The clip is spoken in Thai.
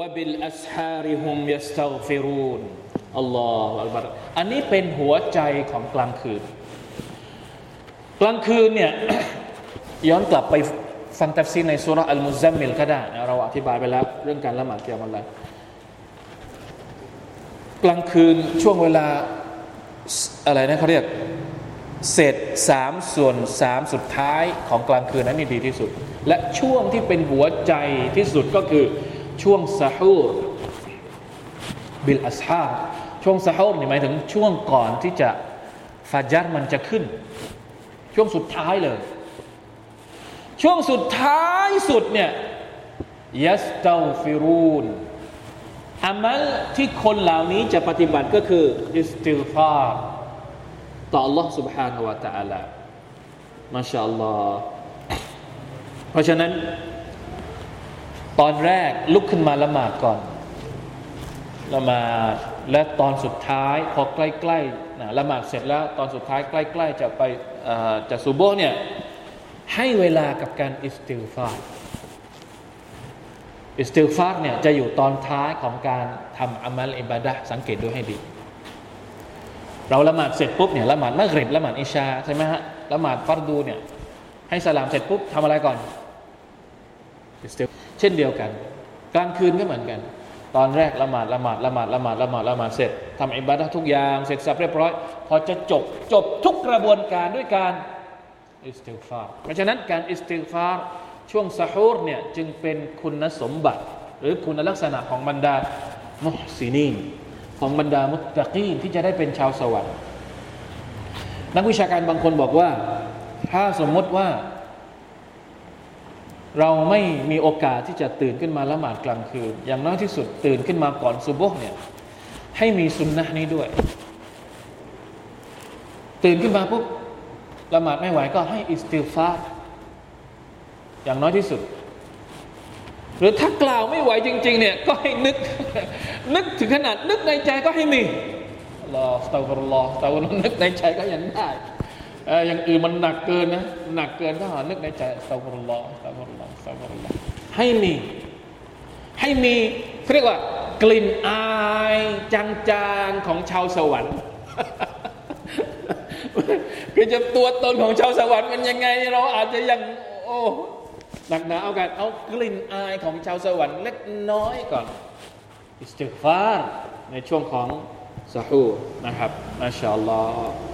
وبالأسحار هم يستغفرون อัลลอฮฺอักบัรอันนี้เป็นหัวใจของกลางคืนเนี่ย ย้อนกลับไปฟังตัฟซีรในซูเราะห์อัลมุซัมมิลก็ได้เราอธิบายไปแล้วเรื่องการละหมาดกิยามอัลไลล์กลางคืนช่วงเวลาอะไรนะเขาเรียกเศษ3ส่วน3สุดท้ายของกลางคืนนั้นนี่ดีที่สุดและช่วงที่เป็นหัวใจที่สุดก็คือช่วงซะฮูรบิลอัสฮาร์ช่วงซะฮูรนี่หมายถึงช่วงก่อนที่จะฟาญัรมันจะขึ้นช่วงสุดท้ายเลยช่วงสุดท้ายสุดเนี่ยยัสตัฆฟิรูนอามัลที่คนเหล่านี้จะปฏิบัติก็คืออิสติฆฟาร์ต่อ Allah سبحانه และ تعالى มาชาอัลลอฮ์เพราะฉะนั้นตอนแรกลุกขึ้นมาละหมาดก่อนละหมาดและตอนสุดท้ายพอใกล้ๆนะละหมาดเสร็จแล้วตอนสุดท้ายใกล้ๆจะไปจะซุบฮ์เนี่ยให้เวลากับการอิสติฆฟาร์อิสติฆฟาร์เนี่ยจะอยู่ตอนท้ายของการทำอามัลอิบาดะห์สังเกตดูให้ดีเราละหมาดเสร็จปุ๊บเนี่ยละหมาดมัฆริบละหมาดอิชาใช่ไหมฮะละหมาดฟัรดูเนี่ยให้สลามเสร็จปุ๊บทำอะไรก่อนอิสติฆฟาร์เช่นเดียวกันกลางคืนก็เหมือนกันตอนแรกละหมาดเสร็จทำอิบาดะห์ทุกอย่างเสร็จสับเรียบร้อยพอจะจบทุกกระบวนการด้วยการอิสติฆฟาร์เพราะฉะนั้นการอิสติฆฟาร์ช่วงซะฮูรเนี่ยจึงเป็นคุณสมบัติหรือคุณลักษณะของบรรดามุฮซินีนของบรรดามุตตะกีนที่จะได้เป็นชาวสวรรค์นักวิชาการบางคนบอกว่าถ้าสมมติว่าเราไม่มีโอกาสที่จะตื่นขึ้นมาละหมาดกลางคืนอย่างน้อยที่สุดตื่นขึ้นมาก่อนซุบฮ์เนี่ยให้มีซุนนะห์นี้ด้วยตื่นขึ้นมาปุ๊บละหมาดไม่ไหวก็ให้อิสติฆฟาร์อย่างน้อยที่สุดหรือถ้ากล่าวไม่ไหวจริงๆเนี่ยก็ให้นึกถึงขนาดนึกในใจก็ให้มีอัลลอฮฺอัสตัฆฟิรุลลอฮฺแต่ว่านึกในใจก็ยังได้อย่างอื่นมันหนักเกินนะหนักเกินก็หานึกในใจอัสตัฆฟิรุลลอฮฺอัสตัฆฟิรุลลอฮฺอัสตัฆฟิรุลลอฮฺให้มีเรียกว่ากลิ่นอายจางๆของชาวสวรรค์คือจะตัวตนของชาวสวรรค์มันยังไงเราอาจจะยังโอ้หนักหนาเอากันเอากลิ่นอายของชาวสวรรค์เล็กน้อยก่อนอิสติฆฟาร์ในช่วงของซะฮูรนะครับมาชาอัลลอฮ์